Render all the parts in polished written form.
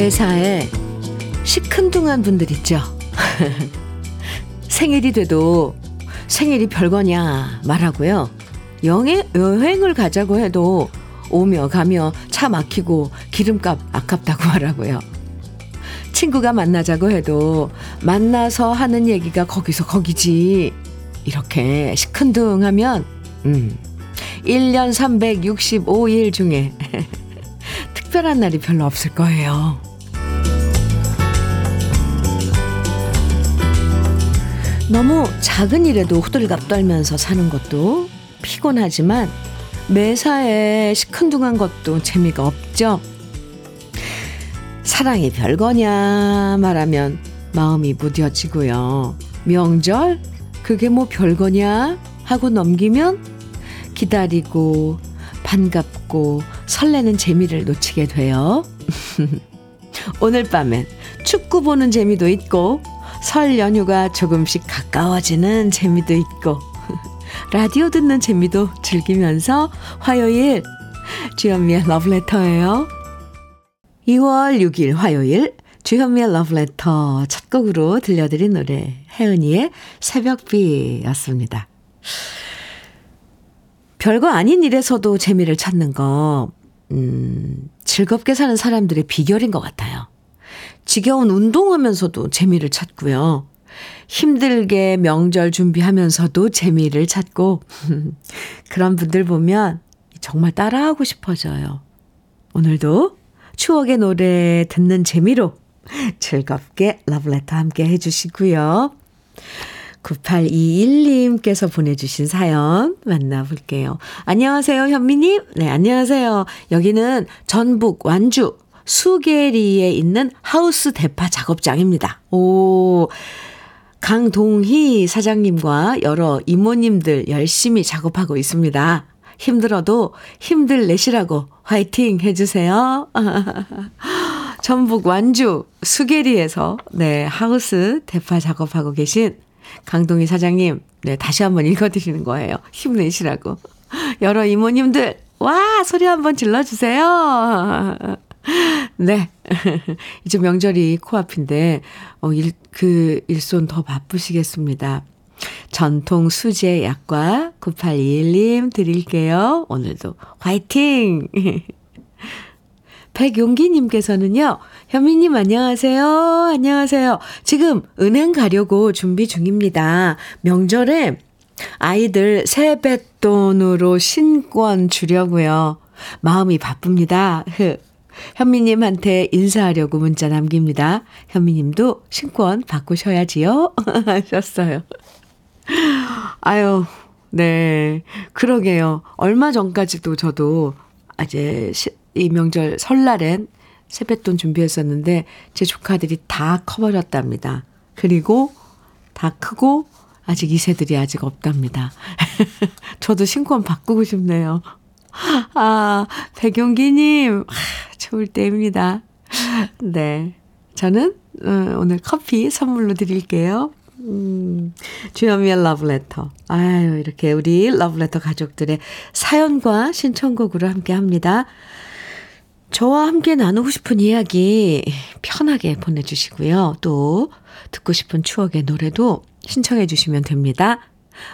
매사에 시큰둥한 분들 있죠. 생일이 돼도 생일이 별거냐 말하고요. 여행을 가자고 해도 오며 가며 차 막히고 기름값 아깝다고 말하고요. 친구가 만나자고 해도 만나서 하는 얘기가 거기서 거기지. 이렇게 시큰둥하면 1년 365일 중에 특별한 날이 별로 없을 거예요. 너무 작은 일에도 호들갑 떨면서 사는 것도 피곤하지만 매사에 시큰둥한 것도 재미가 없죠. 사랑이 별거냐 말하면 마음이 무뎌지고요. 명절? 그게 뭐 별거냐 하고 넘기면 기다리고 반갑고 설레는 재미를 놓치게 돼요. 오늘 밤엔 축구 보는 재미도 있고 설 연휴가 조금씩 가까워지는 재미도 있고 라디오 듣는 재미도 즐기면서 화요일 주현미의 러브레터예요. 2월 6일 화요일 주현미의 러브레터 첫 곡으로 들려드린 노래 혜은이의 새벽비였습니다. 별거 아닌 일에서도 재미를 찾는 거 즐겁게 사는 사람들의 비결인 것 같아요. 지겨운 운동하면서도 재미를 찾고요. 힘들게 명절 준비하면서도 재미를 찾고 그런 분들 보면 정말 따라하고 싶어져요. 오늘도 추억의 노래 듣는 재미로 즐겁게 러브레터 함께 해주시고요. 9821님께서 보내주신 사연 만나볼게요. 안녕하세요, 현미님. 네, 안녕하세요. 여기는 전북 완주 수계리에 있는 하우스 대파 작업장입니다. 오, 강동희 사장님과 여러 이모님들 열심히 작업하고 있습니다. 힘들어도 힘들 내시라고 화이팅 해주세요. 전북 완주 수계리에서 네, 하우스 대파 작업하고 계신 강동희 사장님, 네, 다시 한번 읽어드리는 거예요. 힘내시라고. 여러 이모님들, 와! 소리 한번 질러주세요. 네. 이제 명절이 코앞인데, 일손 더 바쁘시겠습니다. 전통 수제 약과 9821님 드릴게요. 오늘도 화이팅! 백용기님께서는요. 현미님 안녕하세요. 안녕하세요. 지금 은행 가려고 준비 중입니다. 명절에 아이들 세뱃돈으로 신권 주려고요. 마음이 바쁩니다. 현미님한테 인사하려고 문자 남깁니다. 현미님도 신권 바꾸셔야지요. 하셨어요. 아유, 네. 그러게요. 얼마 전까지도 저도 이제 이 명절 설날엔 세뱃돈 준비했었는데 제 조카들이 다 커버렸답니다. 그리고 다 크고 아직 2세들이 아직 없답니다. 저도 신권 바꾸고 싶네요. 아, 백용기님 좋을 때입니다. 네, 저는 오늘 커피 선물로 드릴게요. 주현미의 러브레터. 아유, 이렇게 우리 러브레터 가족들의 사연과 신청곡으로 함께합니다. 저와 함께 나누고 싶은 이야기 편하게 보내주시고요. 또 듣고 싶은 추억의 노래도 신청해 주시면 됩니다.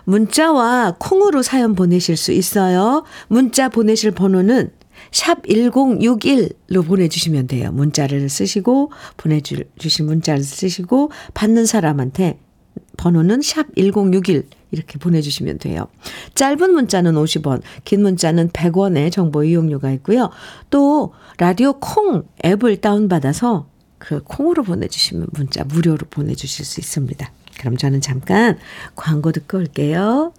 문자와 콩으로 사연 보내실 수 있어요. 문자 보내실 번호는 샵 1061로 보내주시면 돼요. 문자를 쓰시고 보내주신 문자를 쓰시고 받는 사람한테 번호는 샵 1061 이렇게 보내주시면 돼요. 짧은 문자는 50원, 긴 문자는 100원의 정보 이용료가 있고요. 또 라디오 콩 앱을 다운받아서 그 콩으로 보내주시면 문자 무료로 보내주실 수 있습니다. 그럼 저는 잠깐 광고 듣고 올게요.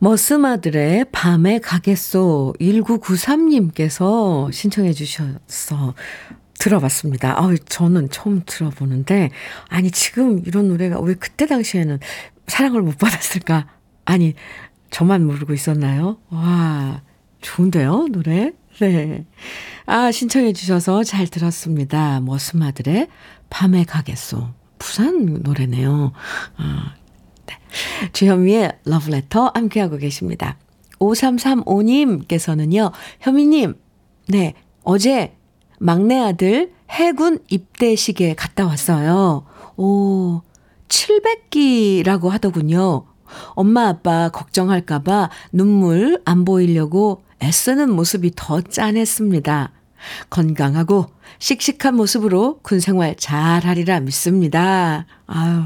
머스마들의 밤에 가겠소 1993님께서 신청해 주셔서 들어봤습니다. 아우, 저는 처음 들어보는데, 아니, 지금 이런 노래가 왜 그때 당시에는 사랑을 못 받았을까? 아니, 저만 모르고 있었나요? 와, 좋은데요, 노래? 네. 아, 신청해 주셔서 잘 들었습니다. 머스마들의 밤에 가겠소. 부산 노래네요. 아, 네. 주현미의 러브레터 함께하고 계십니다. 5335님께서는요, 현미님, 네, 어제 막내 아들 해군 입대식에 갔다 왔어요. 오, 700기라고 하더군요. 엄마 아빠 걱정할까봐 눈물 안 보이려고 애쓰는 모습이 더 짠했습니다. 건강하고 씩씩한 모습으로 군생활 잘하리라 믿습니다. 아유,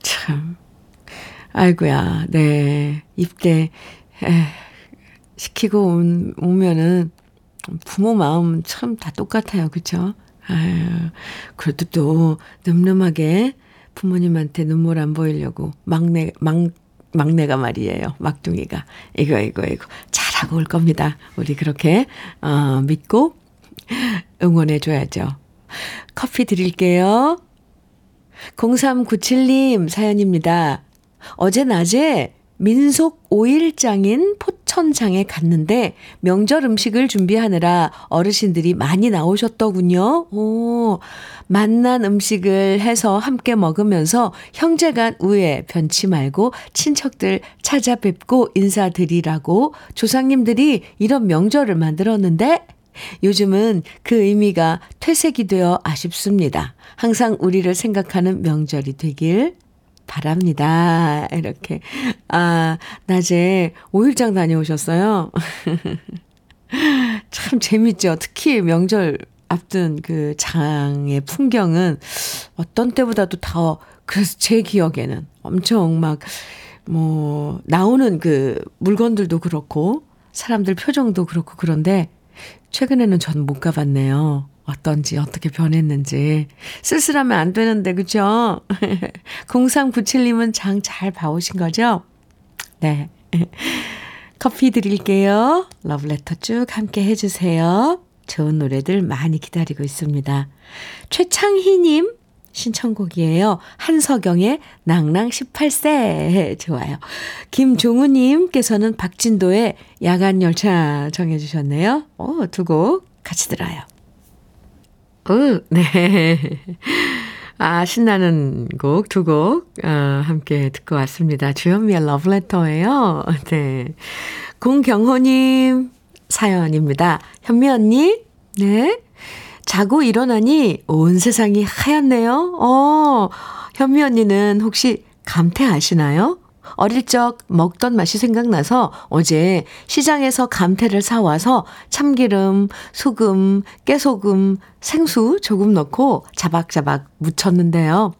참, 아이고야, 네, 입대 시키고 오면은 부모 마음 참 다 똑같아요, 그렇죠? 아유, 그래도 또 늠름하게 부모님한테 눈물 안 보이려고 막내가 말이에요. 막둥이가 이거 잘하고 올 겁니다. 우리 그렇게 믿고 응원해 줘야죠. 커피 드릴게요. 0397님 사연입니다. 어제 낮에 민속 5일장인 포천장에 갔는데 명절 음식을 준비하느라 어르신들이 많이 나오셨더군요. 오, 맛난 음식을 해서 함께 먹으면서 형제간 우애 변치 말고 친척들 찾아뵙고 인사드리라고 조상님들이 이런 명절을 만들었는데 요즘은 그 의미가 퇴색이 되어 아쉽습니다. 항상 우리를 생각하는 명절이 되길 바랍니다. 이렇게. 아, 낮에 5일장 다녀오셨어요. 참 재밌죠. 특히 명절 앞둔 그 장의 풍경은 어떤 때보다도 더, 그래서 제 기억에는 엄청 막, 뭐, 나오는 그 물건들도 그렇고, 사람들 표정도 그렇고, 그런데 최근에는 전 못 가봤네요. 어떤지, 어떻게 변했는지. 쓸쓸하면 안 되는데, 그죠? 0397님은 장 잘 봐오신 거죠? 네. 커피 드릴게요. 러브레터 쭉 함께 해주세요. 좋은 노래들 많이 기다리고 있습니다. 최창희님 신청곡이에요. 한서경의 낭낭 18세. 좋아요. 김종우님께서는 박진도의 야간열차 정해주셨네요. 오, 두 곡 같이 들어요. 네. 아, 신나는 곡, 두 곡, 함께 듣고 왔습니다. 주현미의 러브레터예요. 네. 공경호님 사연입니다. 현미 언니, 네. 자고 일어나니 온 세상이 하얗네요. 현미 언니는 혹시 감태 아시나요? 어릴 적 먹던 맛이 생각나서 어제 시장에서 감태를 사와서 참기름, 소금, 깨소금, 생수 조금 넣고 자박자박 무쳤는데요.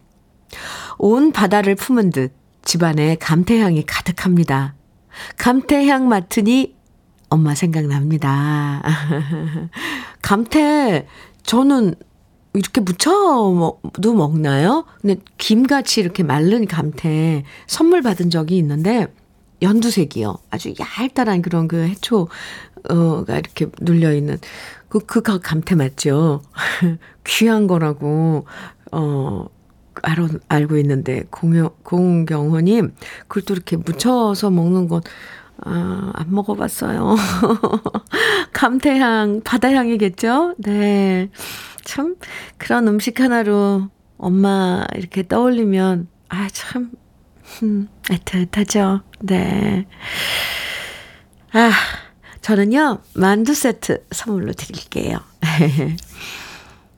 온 바다를 품은 듯 집안에 감태향이 가득합니다. 감태향 맡으니 엄마 생각납니다. 감태 저는 이렇게 무쳐도 먹나요? 근데 김같이 이렇게 마른 감태 선물 받은 적이 있는데 연두색이요. 아주 얇다란 그런 그 해초가 이렇게 눌려있는 그 감태 맞죠? 귀한 거라고 알고 있는데 공경호님 그걸 또 이렇게 무쳐서 먹는 건 안 먹어봤어요. 감태향, 바다향이겠죠? 네. 참, 그런 음식 하나로 엄마 이렇게 떠올리면, 아, 참, 애틋하죠. 네. 아, 저는요, 만두 세트 선물로 드릴게요.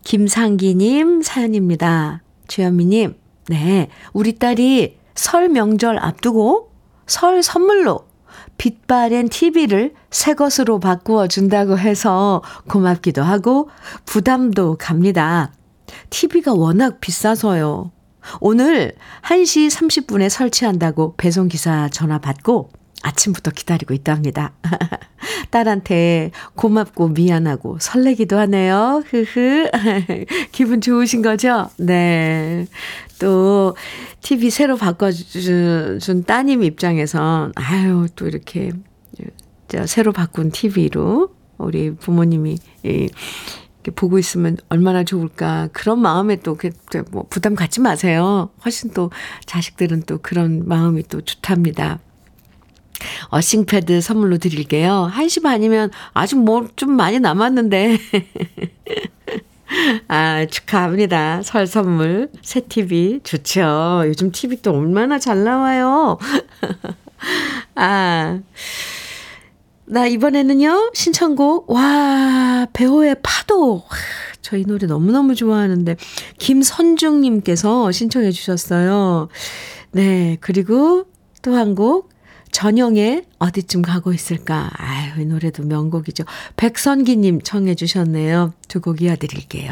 김상기님 사연입니다. 주현미님, 네. 우리 딸이 설 명절 앞두고 설 선물로 빛바랜 TV를 새 것으로 바꾸어 준다고 해서 고맙기도 하고 부담도 갑니다. TV가 워낙 비싸서요. 오늘 1시 30분에 설치한다고 배송기사 전화 받고 아침부터 기다리고 있답니다. 딸한테 고맙고 미안하고 설레기도 하네요. 기분 좋으신 거죠? 네. 또 TV 새로 바꿔준 따님 입장에선 아유 또 이렇게 새로 바꾼 TV로 우리 부모님이 이렇게 보고 있으면 얼마나 좋을까 그런 마음에 또 뭐 부담 갖지 마세요. 훨씬 또 자식들은 또 그런 마음이 또 좋답니다. 어싱패드 선물로 드릴게요. 1시 반이면 아직 뭐 좀 많이 남았는데. 아, 축하합니다. 설 선물. 새 TV. 좋죠. 요즘 TV 또 얼마나 잘 나와요. 아. 나 이번에는요, 신청곡. 와, 배호의 파도. 저 이 노래 너무너무 좋아하는데 김선중님께서 신청해 주셨어요. 네, 그리고 또 한 곡 전영의 어디쯤 가고 있을까. 아유, 이 노래도 명곡이죠. 백선기님 청해 주셨네요. 두 곡 이어드릴게요.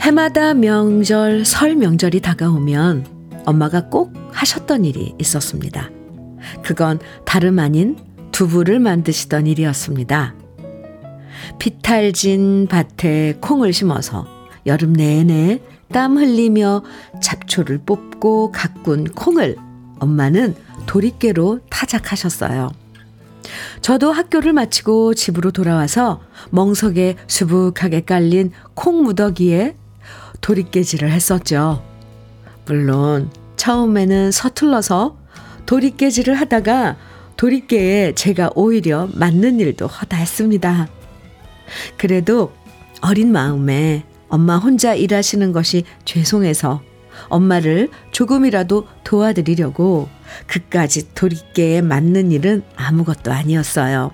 해마다 명절, 설 명절이 다가오면 엄마가 꼭 하셨던 일이 있었습니다. 그건 다름 아닌 두부를 만드시던 일이었습니다. 비탈진 밭에 콩을 심어서 여름 내내 땀 흘리며 잡초를 뽑고 가꾼 콩을 엄마는 도리깨로 타작하셨어요. 저도 학교를 마치고 집으로 돌아와서 멍석에 수북하게 깔린 콩 무더기에 도리깨질을 했었죠. 물론 처음에는 서툴러서 도리깨질을 하다가 도리깨에 제가 오히려 맞는 일도 허다했습니다. 그래도 어린 마음에 엄마 혼자 일하시는 것이 죄송해서 엄마를 조금이라도 도와드리려고 그까지 도리깨에 맞는 일은 아무것도 아니었어요.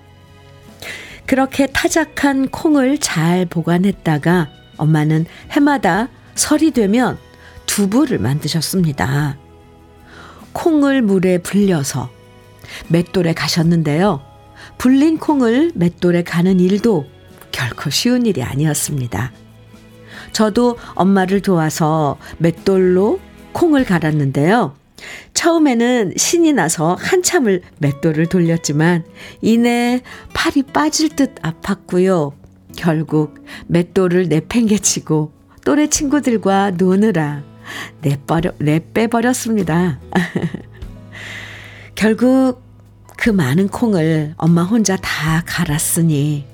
그렇게 타작한 콩을 잘 보관했다가 엄마는 해마다 설이 되면 두부를 만드셨습니다. 콩을 물에 불려서 맷돌에 가셨는데요. 불린 콩을 맷돌에 가는 일도 결코 쉬운 일이 아니었습니다. 저도 엄마를 도와서 맷돌로 콩을 갈았는데요. 처음에는 신이 나서 한참을 맷돌을 돌렸지만 이내 팔이 빠질 듯 아팠고요. 결국 맷돌을 내팽개치고 또래 친구들과 노느라 내빼버렸습니다. 결국 그 많은 콩을 엄마 혼자 다 갈았으니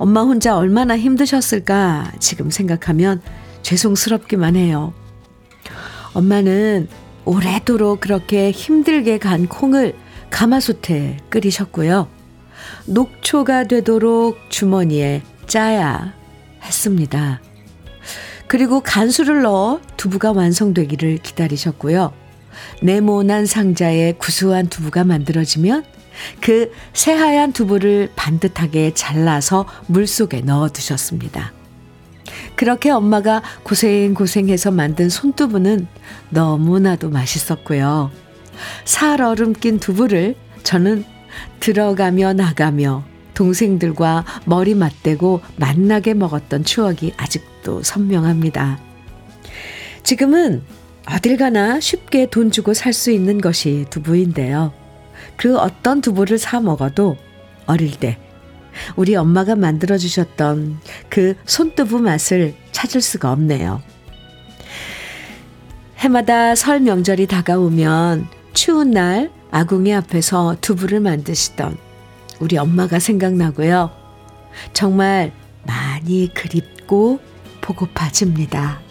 엄마 혼자 얼마나 힘드셨을까 지금 생각하면 죄송스럽기만 해요. 엄마는 오래도록 그렇게 힘들게 간 콩을 가마솥에 끓이셨고요. 녹초가 되도록 주머니에 짜야 했습니다. 그리고 간수를 넣어 두부가 완성되기를 기다리셨고요. 네모난 상자에 구수한 두부가 만들어지면 그 새하얀 두부를 반듯하게 잘라서 물속에 넣어두셨습니다. 그렇게 엄마가 고생고생해서 만든 손두부는 너무나도 맛있었고요. 살얼음 낀 두부를 저는 들어가며 나가며 동생들과 머리 맞대고 맛나게 먹었던 추억이 아직도 선명합니다. 지금은 어딜 가나 쉽게 돈 주고 살 수 있는 것이 두부인데요. 그 어떤 두부를 사 먹어도 어릴 때 우리 엄마가 만들어주셨던 그 손두부 맛을 찾을 수가 없네요. 해마다 설 명절이 다가오면 추운 날 아궁이 앞에서 두부를 만드시던 우리 엄마가 생각나고요. 정말 많이 그립고 보고파집니다.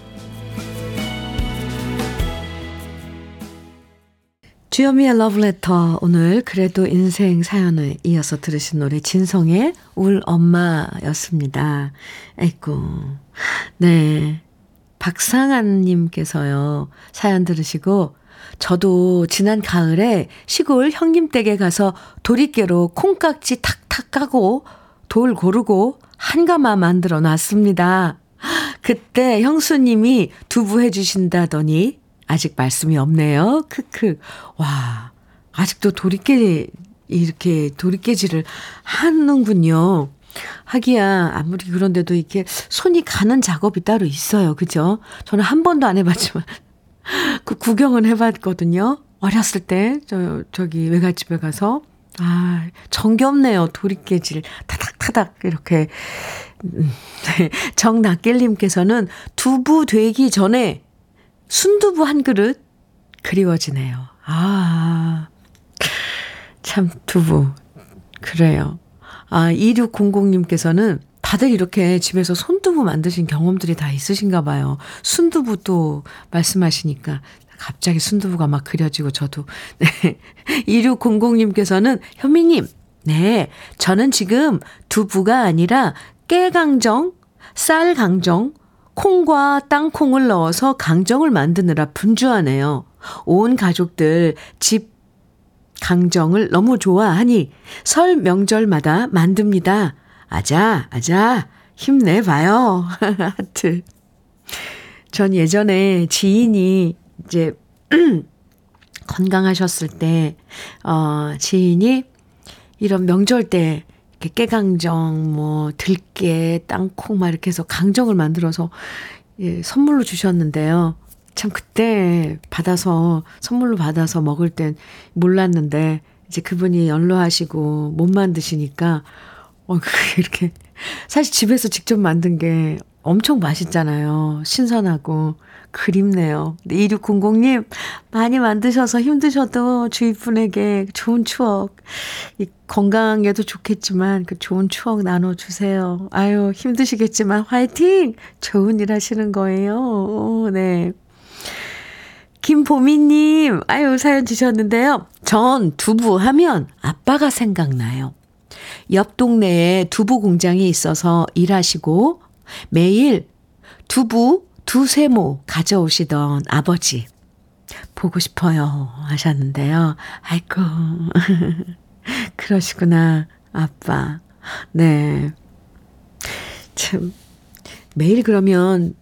주현미의 러브레터, 오늘 그래도 인생 사연을 이어서 들으신 노래 진성의 울 엄마였습니다. 아이고, 네, 박상한님께서요, 사연 들으시고 저도 지난 가을에 시골 형님 댁에 가서 도리깨로 콩깍지 탁탁 까고 돌 고르고 한가마 만들어 놨습니다. 그때 형수님이 두부 해주신다더니 아직 말씀이 없네요. 크크. 와, 아직도 도리깨질을 하는군요. 하기야 아무리 그런데도 이렇게 손이 가는 작업이 따로 있어요. 그죠? 저는 한 번도 안 해봤지만 그 구경은 해봤거든요. 어렸을 때 저기 외갓집에 가서 아, 정겹네요. 도리깨질 타닥타닥 이렇게. 정낙길님께서는 두부 되기 전에 순두부 한 그릇 그리워지네요. 아, 참 두부 그래요. 아, 2600님께서는 다들 이렇게 집에서 손두부 만드신 경험들이 다 있으신가 봐요. 순두부 또 말씀하시니까 갑자기 순두부가 막 그려지고 저도. 네. 2600님께서는 현미님, 네, 저는 지금 두부가 아니라 깨강정, 쌀강정, 콩과 땅콩을 넣어서 강정을 만드느라 분주하네요. 온 가족들 집 강정을 너무 좋아하니 설 명절마다 만듭니다. 아자, 아자, 힘내봐요. 하트. 전 예전에 지인이 이제 건강하셨을 때 지인이 이런 명절 때 이렇게 깨강정, 뭐 들깨, 땅콩 막 이렇게 해서 강정을 만들어서 예, 선물로 주셨는데요. 참 그때 받아서 선물로 받아서 먹을 땐 몰랐는데 이제 그분이 연로하시고 못 만드시니까 이렇게 사실 집에서 직접 만든 게 엄청 맛있잖아요. 신선하고 그립네요. 2600님 많이 만드셔서 힘드셔도 주위 분에게 좋은 추억, 이 건강에도 좋겠지만 그 좋은 추억 나눠주세요. 아유 힘드시겠지만 화이팅! 좋은 일 하시는 거예요. 오, 네. 김보미님 아유 사연 주셨는데요. 전 두부 하면 아빠가 생각나요. 옆 동네에 두부 공장이 있어서 일하시고 매일 두부 두세모 가져오시던 아버지 보고 싶어요 하셨는데요. 아이고 그러시구나 아빠. 네, 참 매일 그러면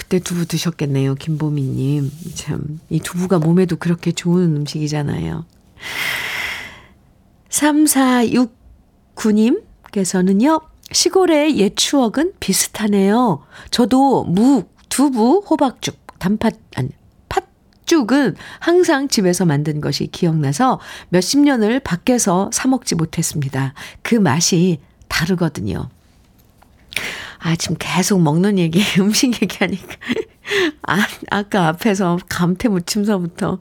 그때 두부 드셨겠네요. 김보미님 참 이 두부가 몸에도 그렇게 좋은 음식이잖아요. 3469님께서는요. 시골의 옛 추억은 비슷하네요. 저도 무, 두부, 호박죽, 팥죽은 항상 집에서 만든 것이 기억나서 몇십 년을 밖에서 사 먹지 못했습니다. 그 맛이 다르거든요. 아, 지금 계속 먹는 얘기, 음식 얘기하니까. 아, 아까 앞에서 감태 무침서부터.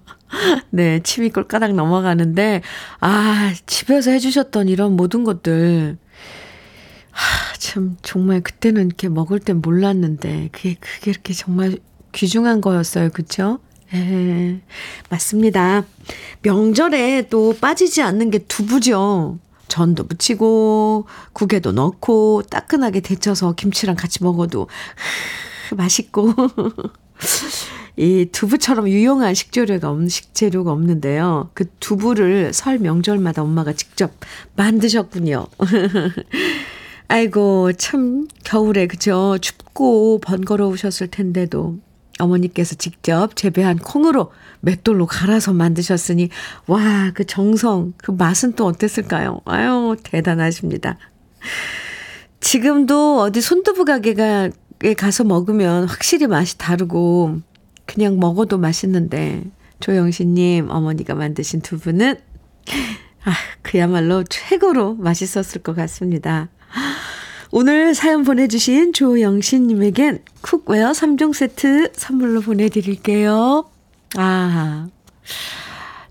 네, 침이 꼴까닥 넘어가는데, 아, 집에서 해주셨던 이런 모든 것들. 하, 참 정말 그때는 이렇게 먹을 땐 몰랐는데 그게 이렇게 정말 귀중한 거였어요. 그렇죠? 예, 맞습니다. 명절에 또 빠지지 않는 게 두부죠. 전도 무치고 국에도 넣고 따끈하게 데쳐서 김치랑 같이 먹어도 맛있고 이 두부처럼 유용한 식재료가 없는데요. 그 두부를 설 명절마다 엄마가 직접 만드셨군요. 아이고 참 겨울에 그죠 춥고 번거로우셨을 텐데도 어머니께서 직접 재배한 콩으로 맷돌로 갈아서 만드셨으니 와, 그 정성 그 맛은 또 어땠을까요? 아유 대단하십니다. 지금도 어디 손두부 가게에 가서 먹으면 확실히 맛이 다르고 그냥 먹어도 맛있는데 조영신님 어머니가 만드신 두부는 아, 그야말로 최고로 맛있었을 것 같습니다. 오늘 사연 보내주신 조영신님에겐 쿡웨어 3종 세트 선물로 보내드릴게요. 아,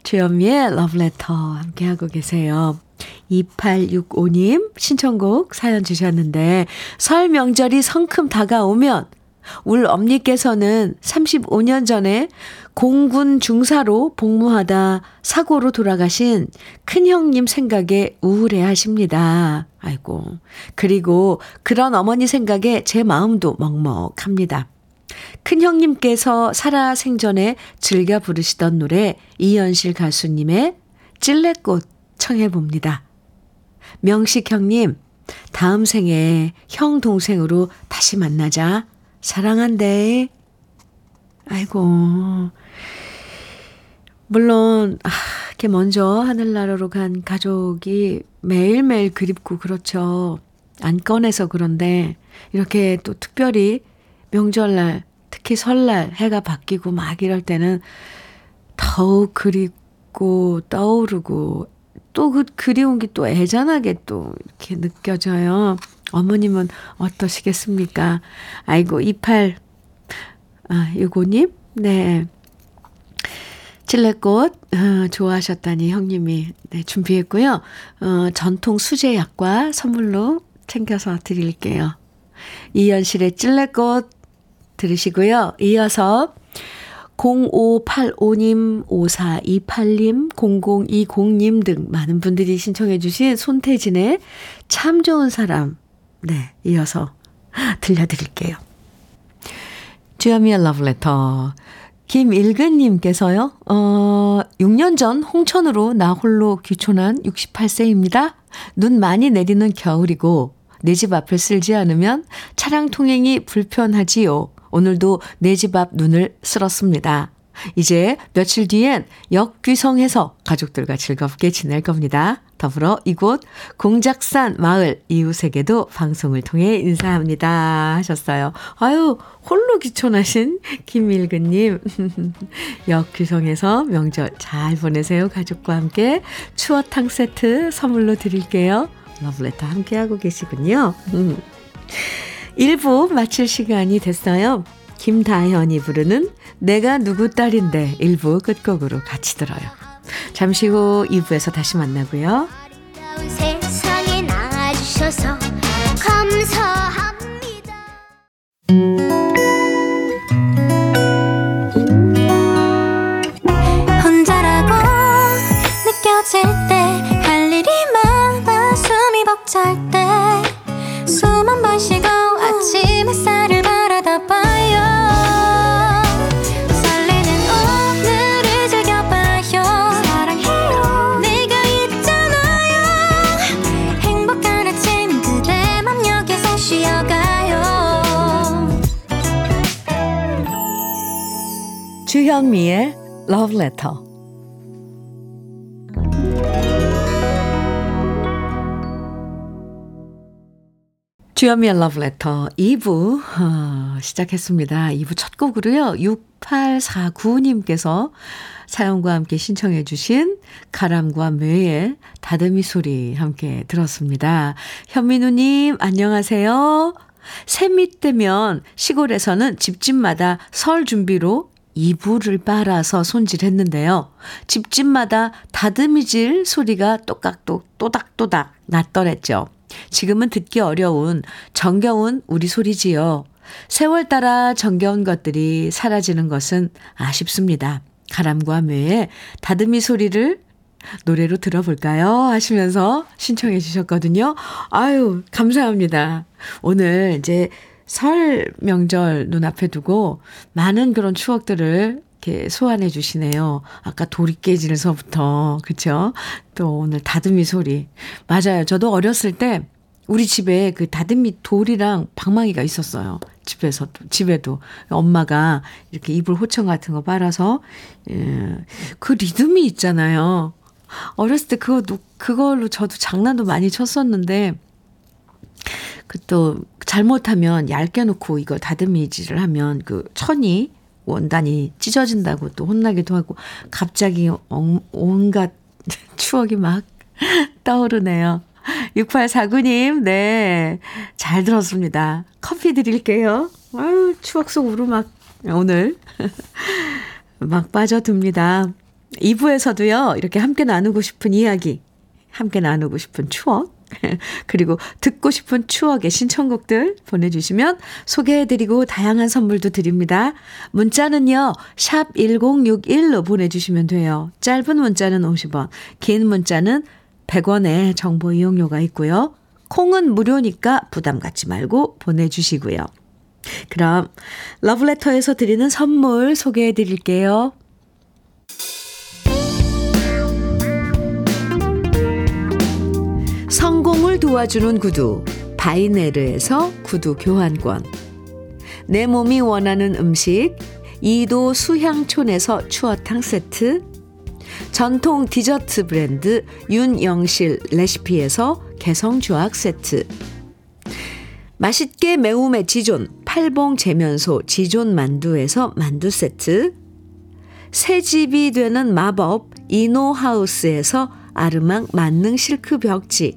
주현미의 러브레터 함께하고 계세요. 2865님 신청곡 사연 주셨는데 설 명절이 성큼 다가오면 울 엄니께서는 35년 전에 공군 중사로 복무하다 사고로 돌아가신 큰형님 생각에 우울해하십니다. 아이고, 그리고 그런 어머니 생각에 제 마음도 먹먹합니다. 큰형님께서 살아 생전에 즐겨 부르시던 노래 이현실 가수님의 찔레꽃 청해봅니다. 명식 형님, 다음 생에 형 동생으로 다시 만나자. 사랑한대. 아이고 물론 이렇게 먼저 하늘나라로 간 가족이 매일매일 그립고 그렇죠. 안 꺼내서 그런데 이렇게 또 특별히 명절날 특히 설날 해가 바뀌고 막 이럴 때는 더욱 그립고 떠오르고 또 그 그리운 게 또 애잔하게 또 이렇게 느껴져요. 어머님은 어떠시겠습니까? 아이고 2865님 네. 찔레꽃 좋아하셨다니 형님이 네, 준비했고요. 전통 수제 약과 선물로 챙겨서 드릴게요. 이현실의 찔레꽃 들으시고요. 이어서 0585님, 5428님, 0020님 등 많은 분들이 신청해 주신 손태진의 참 좋은 사람 네, 이어서 들려드릴게요. 주현미의 러브레터 김일근님께서요. 6년 전 홍천으로 나 홀로 귀촌한 68세입니다. 눈 많이 내리는 겨울이고 내 집 앞을 쓸지 않으면 차량 통행이 불편하지요. 오늘도 내 집 앞 눈을 쓸었습니다. 이제 며칠 뒤엔 역귀성에서 가족들과 즐겁게 지낼 겁니다. 더불어 이곳 공작산 마을 이웃에게도 방송을 통해 인사합니다 하셨어요. 아유 홀로 귀촌하신 김일근님 역귀성에서 명절 잘 보내세요. 가족과 함께 추어탕 세트 선물로 드릴게요. 러브레터 함께하고 계시군요. 1부 마칠 시간이 됐어요. 김다현이 부르는 내가 누구 딸인데 1부 끝곡으로 같이 들어요. 잠시 후 2부에서 다시 만나고요. 아름다운 세상에 나와주셔서 감사합니다. 혼자라고 느껴질 때 할 일이 많아 숨이 벅찰 때 숨 한 번 쉬고 아침 햇살을 바라다 봐요. 설레는 오늘을 즐겨봐요. 사랑해요. 내가 있잖아요. 행복한 아침 그대 맘 여기서 쉬어가요. 주현미의 러브레터. 주현미의 러브레터 2부 시작했습니다. 2부 첫 곡으로요. 6849님께서 사연과 함께 신청해 주신 가람과 매의 다듬이 소리 함께 들었습니다. 현민우님 안녕하세요. 새밑 되면 시골에서는 집집마다 설 준비로 이불을 빨아서 손질했는데요. 집집마다 다듬이질 소리가 똑깍똑 또닥또닥 났더랬죠. 지금은 듣기 어려운 정겨운 우리 소리지요. 세월 따라 정겨운 것들이 사라지는 것은 아쉽습니다. 가람과 매의 다듬이 소리를 노래로 들어볼까요? 하시면서 신청해 주셨거든요. 아유 감사합니다. 오늘 이제 설 명절 눈앞에 두고 많은 그런 추억들을 이렇게 소환해 주시네요. 아까 돌이 깨지면서부터 그렇죠? 또 오늘 다듬이 소리 맞아요. 저도 어렸을 때 우리 집에 그 다듬이 돌이랑 방망이가 있었어요. 집에도 엄마가 이렇게 이불 호청 같은 거 빨아서 그 리듬이 있잖아요. 어렸을 때 그걸로 저도 장난도 많이 쳤었는데 그 또 잘못하면 얇게 놓고 이거 다듬이질을 하면 그 천이 원단이 찢어진다고 또 혼나기도 하고 갑자기 온갖 추억이 막 떠오르네요. 6849님 네 잘 들었습니다. 커피 드릴게요. 아유, 추억 속으로 막 오늘 막 빠져듭니다. 2부에서도요. 이렇게 함께 나누고 싶은 이야기 함께 나누고 싶은 추억 그리고 듣고 싶은 추억의 신청곡들 보내주시면 소개해드리고 다양한 선물도 드립니다. 문자는요. 샵 1061로 보내주시면 돼요. 짧은 문자는 50원, 긴 문자는 100원의 정보 이용료가 있고요. 콩은 무료니까 부담 갖지 말고 보내주시고요. 그럼 러브레터에서 드리는 선물 소개해드릴게요. 성공을 도와주는 구두 바이네르에서 구두 교환권, 내 몸이 원하는 음식 이도 수향촌에서 추어탕 세트, 전통 디저트 브랜드 윤영실 레시피에서 개성조악 세트, 맛있게 매움의 지존 팔봉 재면소 지존 만두에서 만두 세트, 새집이 되는 마법 이노하우스에서 아르망 만능 실크 벽지,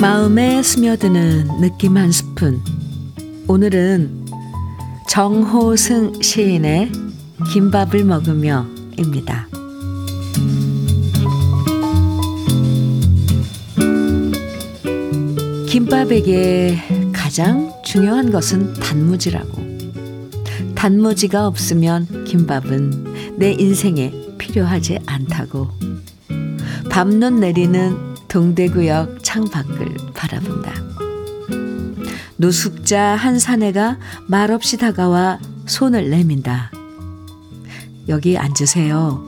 마음에 스며드는 느낌 한 스푼. 오늘은 정호승 시인의 김밥을 먹으며 입니다. 김밥에게 가장 중요한 것은 단무지라고. 단무지가 없으면 김밥은 내 인생에 필요하지 않다고. 밤눈 내리는 동대구역 창밖을 바라본다. 노숙자 한 사내가 말없이 다가와 손을 내민다. 여기 앉으세요.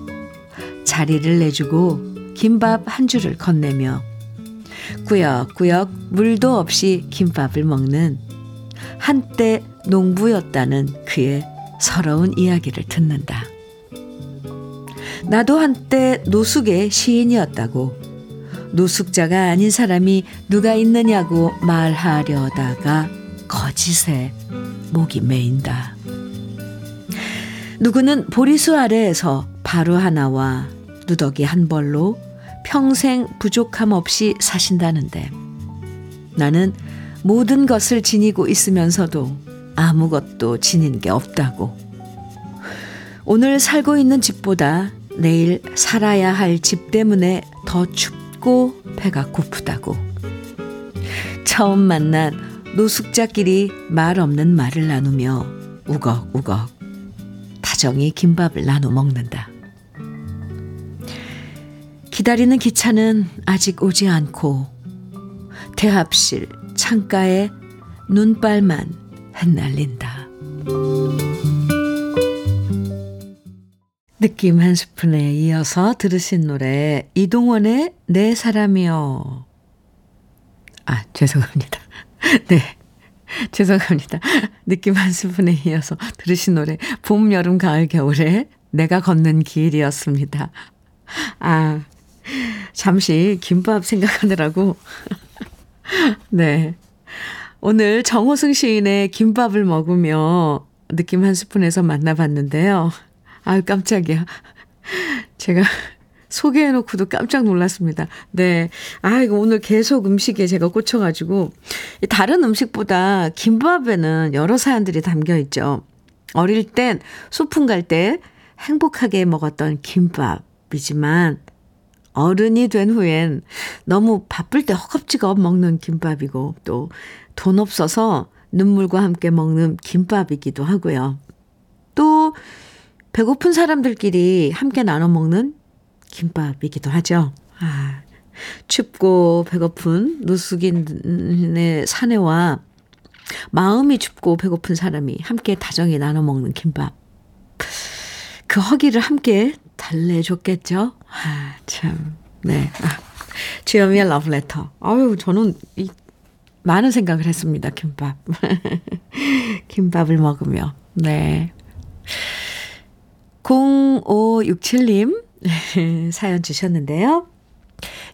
자리를 내주고 김밥 한 줄을 건네며 꾸역꾸역 물도 없이 김밥을 먹는 한때 농부였다는 그의 서러운 이야기를 듣는다. 나도 한때 노숙의 시인이었다고. 노숙자가 아닌 사람이 누가 있느냐고 말하려다가 거짓에 목이 메인다. 누구는 보리수 아래에서 바루 하나와 누더기 한 벌로 평생 부족함 없이 사신다는데, 나는 모든 것을 지니고 있으면서도 아무것도 지닌 게 없다고. 오늘 살고 있는 집보다 내일 살아야 할 집 때문에 더 춥다. 배가 고프다고. 처음 만난 노숙자끼리 말 없는 말을 나누며 우걱우걱 다정히 김밥을 나눠 먹는다. 기다리는 기차는 아직 오지 않고 대합실 창가에 눈발만 흩날린다. 느낌 한 스푼에 이어서 들으신 노래 이동원의 내 사람이여. 아, 죄송합니다. 네, 죄송합니다. 느낌 한 스푼에 이어서 들으신 노래 봄, 여름, 가을, 겨울에 내가 걷는 길이었습니다. 아, 잠시 김밥 생각하느라고. 네, 오늘 정호승 시인의 김밥을 먹으며 느낌 한 스푼에서 만나봤는데요. 아유, 깜짝이야. 제가 소개해놓고도 깜짝 놀랐습니다. 네. 아, 이거 오늘 계속 음식에 제가 꽂혀가지고, 다른 음식보다 김밥에는 여러 사연들이 담겨있죠. 어릴 땐 소풍 갈 때 행복하게 먹었던 김밥이지만, 어른이 된 후엔 너무 바쁠 때 허겁지겁 먹는 김밥이고, 또 돈 없어서 눈물과 함께 먹는 김밥이기도 하고요. 또 배고픈 사람들끼리 함께 나눠 먹는 김밥이기도 하죠. 아, 춥고 배고픈 노숙인의 사내와 마음이 춥고 배고픈 사람이 함께 다정히 나눠 먹는 김밥. 그 허기를 함께 달래줬겠죠. 아, 참. 네. 아, 주현미의 러브레터. 아유, 저는 많은 생각을 했습니다. 김밥. 김밥을 먹으며. 네. 0567님 사연 주셨는데요.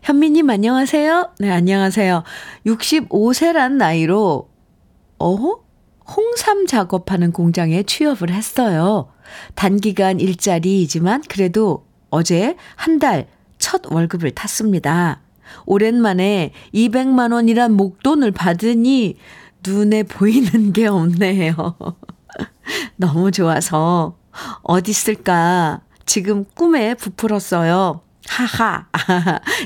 현미님 안녕하세요. 네, 안녕하세요. 65세란 나이로 홍삼 작업하는 공장에 취업을 했어요. 단기간 일자리이지만 그래도 어제 한 달 첫 월급을 탔습니다. 오랜만에 200만 원이란 목돈을 받으니 눈에 보이는 게 없네요. 너무 좋아서 어디 있을까 지금 꿈에 부풀었어요. 하하.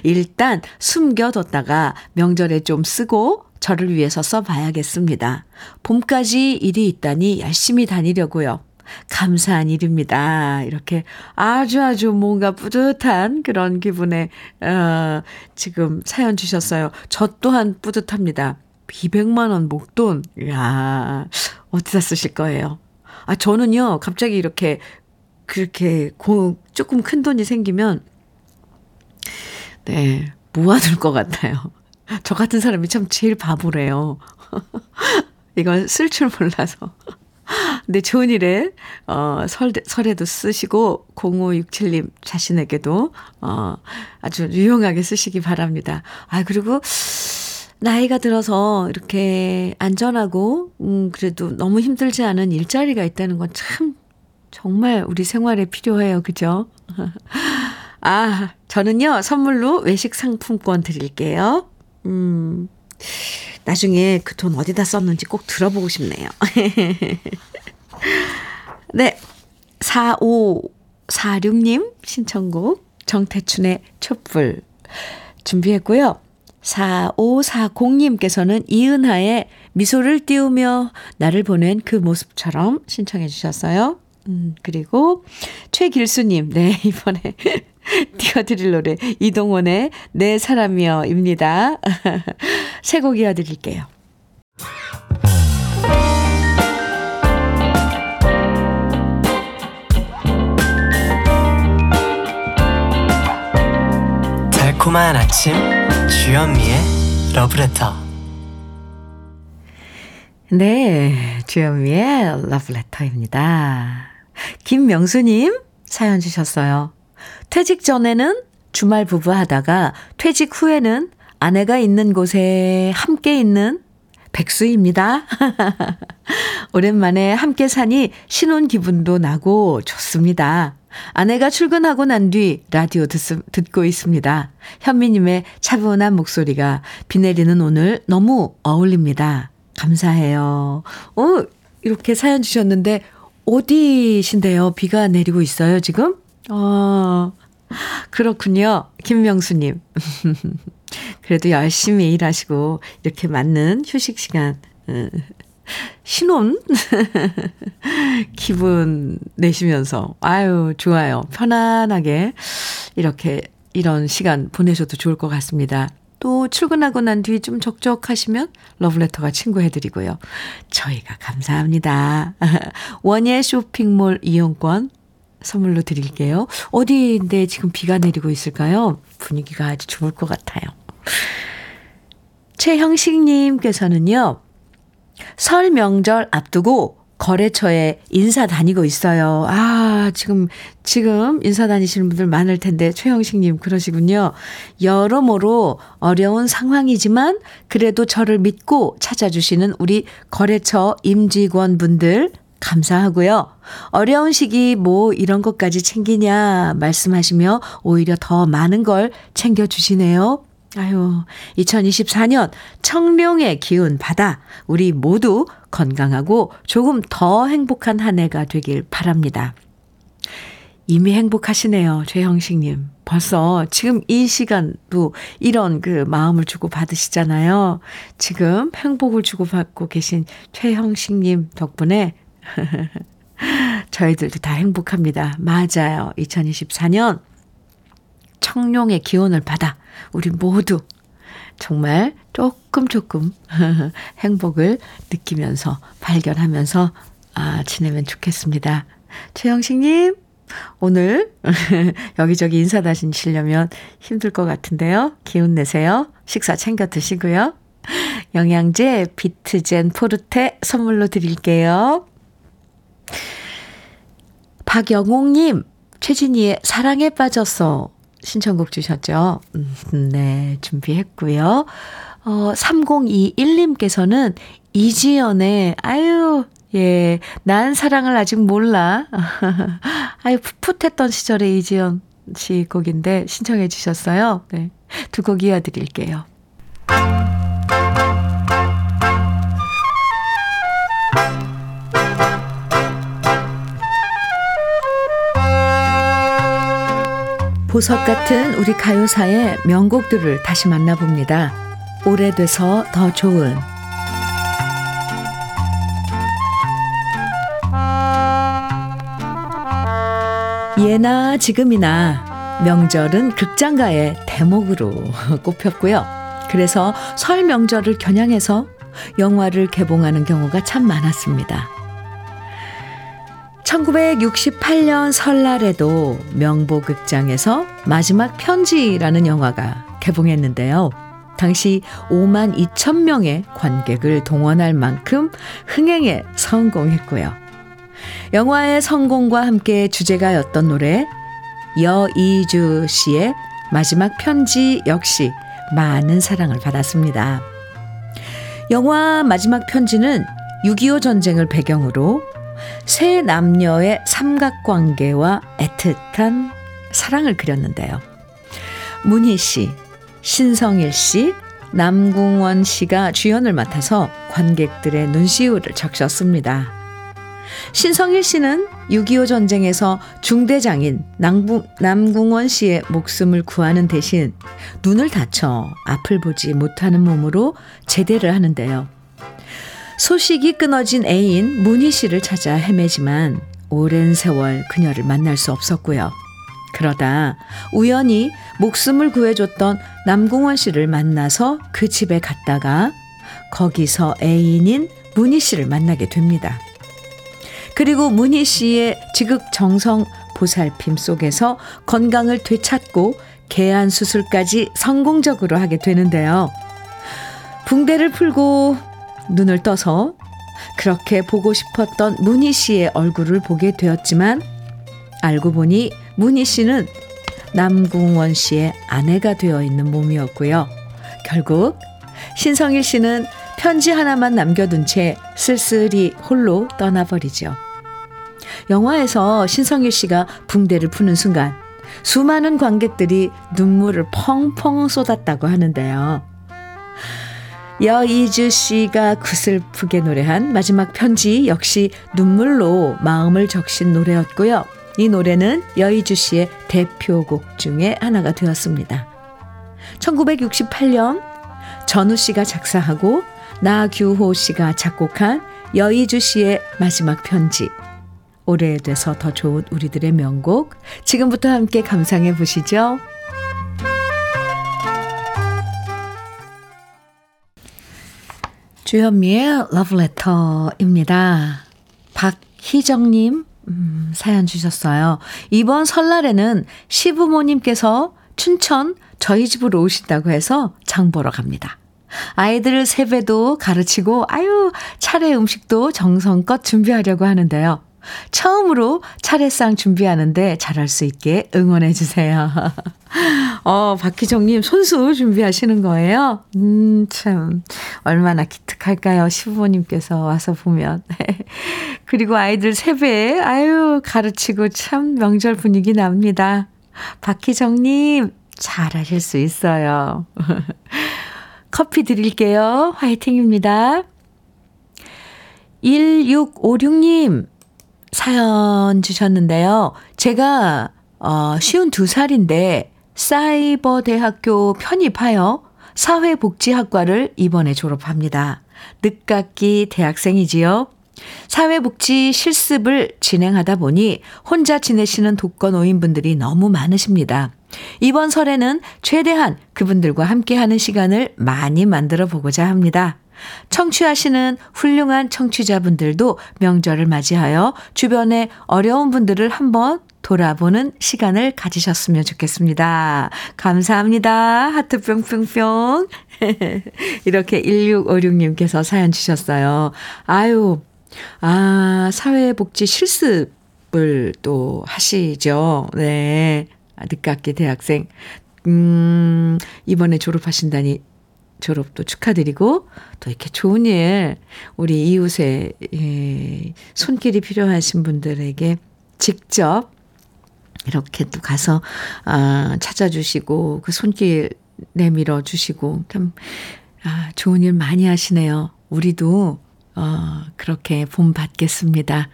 일단 숨겨뒀다가 명절에 좀 쓰고 저를 위해서 써봐야겠습니다. 봄까지 일이 있다니 열심히 다니려고요. 감사한 일입니다. 이렇게 아주 뭔가 뿌듯한 그런 기분에 지금 사연 주셨어요. 저 또한 뿌듯합니다. 200만 원 목돈. 이야, 어디다 쓰실 거예요? 아, 저는요, 갑자기 이렇게 그렇게 조금 큰 돈이 생기면 네, 모아둘 것 같아요. 저 같은 사람이 참 제일 바보래요. 이건 쓸 줄 몰라서. 근데 좋은 일에 설에도 쓰시고 0567님 자신에게도 아주 유용하게 쓰시기 바랍니다. 아, 그리고 나이가 들어서 이렇게 안전하고 그래도 너무 힘들지 않은 일자리가 있다는 건 참 정말 우리 생활에 필요해요. 그죠? 아, 저는요, 선물로 외식 상품권 드릴게요. 나중에 그 돈 어디다 썼는지 꼭 들어보고 싶네요. 네, 4546님 신청곡 정태춘의 촛불 준비했고요. 4540님께서는 이은하의 미소를 띄우며 나를 보낸 그 모습처럼 신청해 주셨어요. 그리고 최길수님, 네, 이번에 띄워드릴 노래 이동원의 내 사람이여입니다. 새 곡 이어드릴게요. 달콤한 아침 주현미의 러브레터. 네, 주현미의 러브레터입니다. 김명수님 사연 주셨어요. 퇴직 전에는 주말 부부하다가 퇴직 후에는 아내가 있는 곳에 함께 있는 백수입니다. 오랜만에 함께 사니 신혼 기분도 나고 좋습니다. 아내가 출근하고 난 뒤 라디오 듣고 있습니다. 현미님의 차분한 목소리가 비 내리는 오늘 너무 어울립니다. 감사해요. 이렇게 사연 주셨는데 어디신데요? 비가 내리고 있어요 지금? 그렇군요. 김명수님. 그래도 열심히 일하시고 이렇게 맞는 휴식 시간, 신혼 기분 내시면서 아유 좋아요. 편안하게 이렇게 이런 시간 보내셔도 좋을 것 같습니다. 또 출근하고 난 뒤 좀 적적하시면 러브레터가 친구해드리고요. 저희가 감사합니다. 원예 쇼핑몰 이용권 선물로 드릴게요. 어디인데 지금 비가 내리고 있을까요? 분위기가 아주 좋을 것 같아요. 최형식님께서는요, 설 명절 앞두고 거래처에 인사 다니고 있어요. 아, 지금 인사 다니시는 분들 많을 텐데, 최형식님 그러시군요. 여러모로 어려운 상황이지만 그래도 저를 믿고 찾아주시는 우리 거래처 임직원분들 감사하고요. 어려운 시기 뭐 이런 것까지 챙기냐 말씀하시며 오히려 더 많은 걸 챙겨주시네요. 아유, 2024년 청룡의 기운 받아 우리 모두 건강하고 조금 더 행복한 한 해가 되길 바랍니다. 이미 행복하시네요, 최형식님. 벌써 지금 이 시간도 이런 그 마음을 주고받으시잖아요. 지금 행복을 주고받고 계신 최형식님 덕분에 저희들도 다 행복합니다. 맞아요. 2024년 청룡의 기운을 받아 우리 모두 정말 조금 행복을 느끼면서 발견하면서 지내면 좋겠습니다. 최영식님, 오늘 여기저기 인사 다니시려면 힘들 것 같은데요. 기운 내세요. 식사 챙겨 드시고요. 영양제 비트젠 포르테 선물로 드릴게요. 박영웅님, 최진희의 사랑에 빠졌어 신청곡 주셨죠? 네, 준비했고요. 3021님께서는 이지연의 아유 예, 난 사랑을 아직 몰라. 아유 풋풋했던 시절의 이지연 씨 곡인데 신청해 주셨어요. 네, 두 곡 이어드릴게요. 보석 같은 우리 가요사의 명곡들을 다시 만나봅니다. 오래돼서 더 좋은. 예나 지금이나 명절은 극장가의 대목으로 꼽혔고요. 그래서 설 명절을 겨냥해서 영화를 개봉하는 경우가 참 많았습니다. 1968년 설날에도 명보극장에서 마지막 편지라는 영화가 개봉했는데요. 당시 5만 2천 명의 관객을 동원할 만큼 흥행에 성공했고요. 영화의 성공과 함께 주제가였던 노래 여의주 씨의 마지막 편지 역시 많은 사랑을 받았습니다. 영화 마지막 편지는 6.25 전쟁을 배경으로 세 남녀의 삼각관계와 애틋한 사랑을 그렸는데요. 문희 씨, 신성일 씨, 남궁원 씨가 주연을 맡아서 관객들의 눈시울을 적셨습니다. 신성일 씨는 6.25 전쟁에서 중대장인 남궁원 씨의 목숨을 구하는 대신 눈을 다쳐 앞을 보지 못하는 몸으로 제대를 하는데요. 소식이 끊어진 애인 문희 씨를 찾아 헤매지만 오랜 세월 그녀를 만날 수 없었고요. 그러다 우연히 목숨을 구해줬던 남궁원 씨를 만나서 그 집에 갔다가 거기서 애인인 문희 씨를 만나게 됩니다. 그리고 문희 씨의 지극정성 보살핌 속에서 건강을 되찾고 개안 수술까지 성공적으로 하게 되는데요. 붕대를 풀고 눈을 떠서 그렇게 보고 싶었던 문희 씨의 얼굴을 보게 되었지만 알고 보니 문희 씨는 남궁원 씨의 아내가 되어 있는 몸이었고요. 결국 신성일 씨는 편지 하나만 남겨둔 채 쓸쓸히 홀로 떠나버리죠. 영화에서 신성일 씨가 붕대를 푸는 순간 수많은 관객들이 눈물을 펑펑 쏟았다고 하는데요. 여의주 씨가 구슬프게 노래한 마지막 편지 역시 눈물로 마음을 적신 노래였고요. 이 노래는 여의주 씨의 대표곡 중에 하나가 되었습니다. 1968년 전우 씨가 작사하고 나규호 씨가 작곡한 여의주 씨의 마지막 편지. 오래돼서 더 좋은 우리들의 명곡. 지금부터 함께 감상해 보시죠. 주현미의 러브레터입니다. 박희정님 사연 주셨어요. 이번 설날에는 시부모님께서 춘천 저희 집으로 오신다고 해서 장 보러 갑니다. 아이들 세배도 가르치고 아유 차례 음식도 정성껏 준비하려고 하는데요. 처음으로 차례상 준비하는데 잘할 수 있게 응원해 주세요. 박희정님 손수 준비하시는 거예요? 참 얼마나 기특할까요? 시부모님께서 와서 보면. 그리고 아이들 세배 아유 가르치고 참 명절 분위기 납니다. 박희정님 잘하실 수 있어요. 커피 드릴게요. 화이팅입니다. 1656님 사연 주셨는데요. 제가 52살인데 사이버대학교 편입하여 사회복지학과를 이번에 졸업합니다. 늦깎이 대학생이지요. 사회복지 실습을 진행하다 보니 혼자 지내시는 독거 노인분들이 너무 많으십니다. 이번 설에는 최대한 그분들과 함께하는 시간을 많이 만들어 보고자 합니다. 청취하시는 훌륭한 청취자분들도 명절을 맞이하여 주변에 어려운 분들을 한번 돌아보는 시간을 가지셨으면 좋겠습니다. 감사합니다. 하트 뿅뿅뿅. 이렇게 1656님께서 사연 주셨어요. 사회복지 실습을 또 하시죠. 네. 늦깎이 대학생. 이번에 졸업하신다니 졸업도 축하드리고 또 이렇게 좋은 일 우리 이웃에 손길이 필요하신 분들에게 직접 이렇게 또 가서 찾아주시고 그 손길 내밀어 주시고 참 좋은 일 많이 하시네요. 우리도 그렇게 본받겠습니다.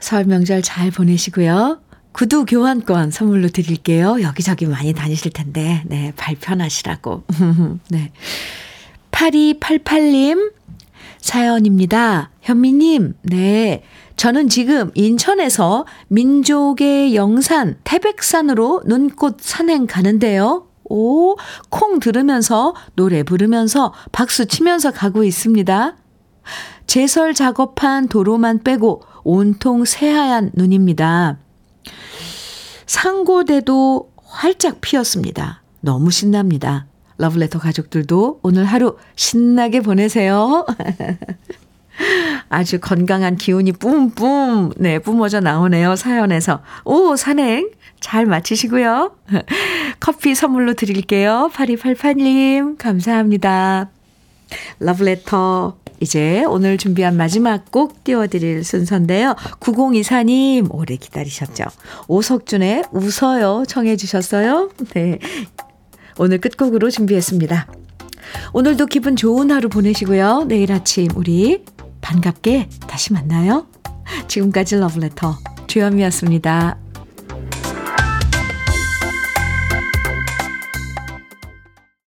설 명절 잘 보내시고요. 구두 교환권 선물로 드릴게요. 여기저기 많이 다니실 텐데 네, 발 편하시라고. 네. 8288님 사연입니다. 현미님, 네, 저는 지금 인천에서 민족의 영산 태백산으로 눈꽃 산행 가는데요. 오, 콩 들으면서 노래 부르면서 박수 치면서 가고 있습니다. 제설 작업한 도로만 빼고 온통 새하얀 눈입니다. 상고대도 활짝 피었습니다. 너무 신납니다. 러브레터 가족들도 오늘 하루 신나게 보내세요. 아주 건강한 기운이 뿜뿜 네, 뿜어져 나오네요. 사연에서. 오, 산행 잘 마치시고요. 커피 선물로 드릴게요. 8288님 감사합니다. 러브레터 이제 오늘 준비한 마지막 곡 띄워드릴 순서인데요. 9024님 오래 기다리셨죠. 오석준의 웃어요 청해 주셨어요. 네, 오늘 끝곡으로 준비했습니다. 오늘도 기분 좋은 하루 보내시고요. 내일 아침 우리 반갑게 다시 만나요. 지금까지 러브레터 주현미였습니다.